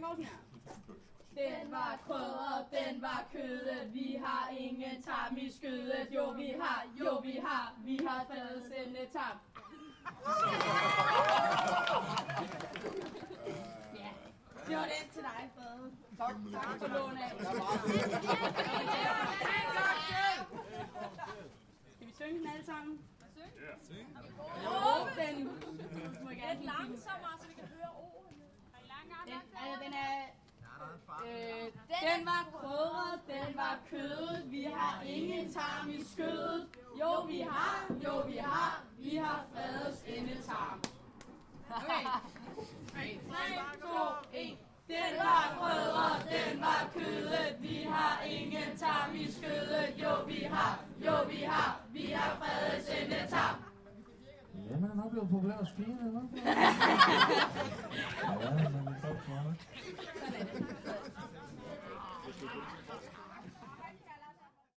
går her. Den var krødret, den var kødet, vi har ingen tarm i skødet. Jo, vi har, jo, vi har taget sendetarm. Ja, det var den til dig, Frede. Tak for lån af. Skal vi synge den alle sammen? Synge? Ja. Den. Lidt langsommere, så vi kan høre ordene. Den var krødret, den var kødet, vi har ingen tarm i skødet. Jo, vi har, jo, vi har Fredes endetarm. Okay. 3, 2, 1. Den var krødret, den var kødet, vi har ingen tarm i skødet. Jo, vi har, jo, vi har Fredes endetarm. Ja, men han er blevet populær at spille, eller? Ja, men det er godt,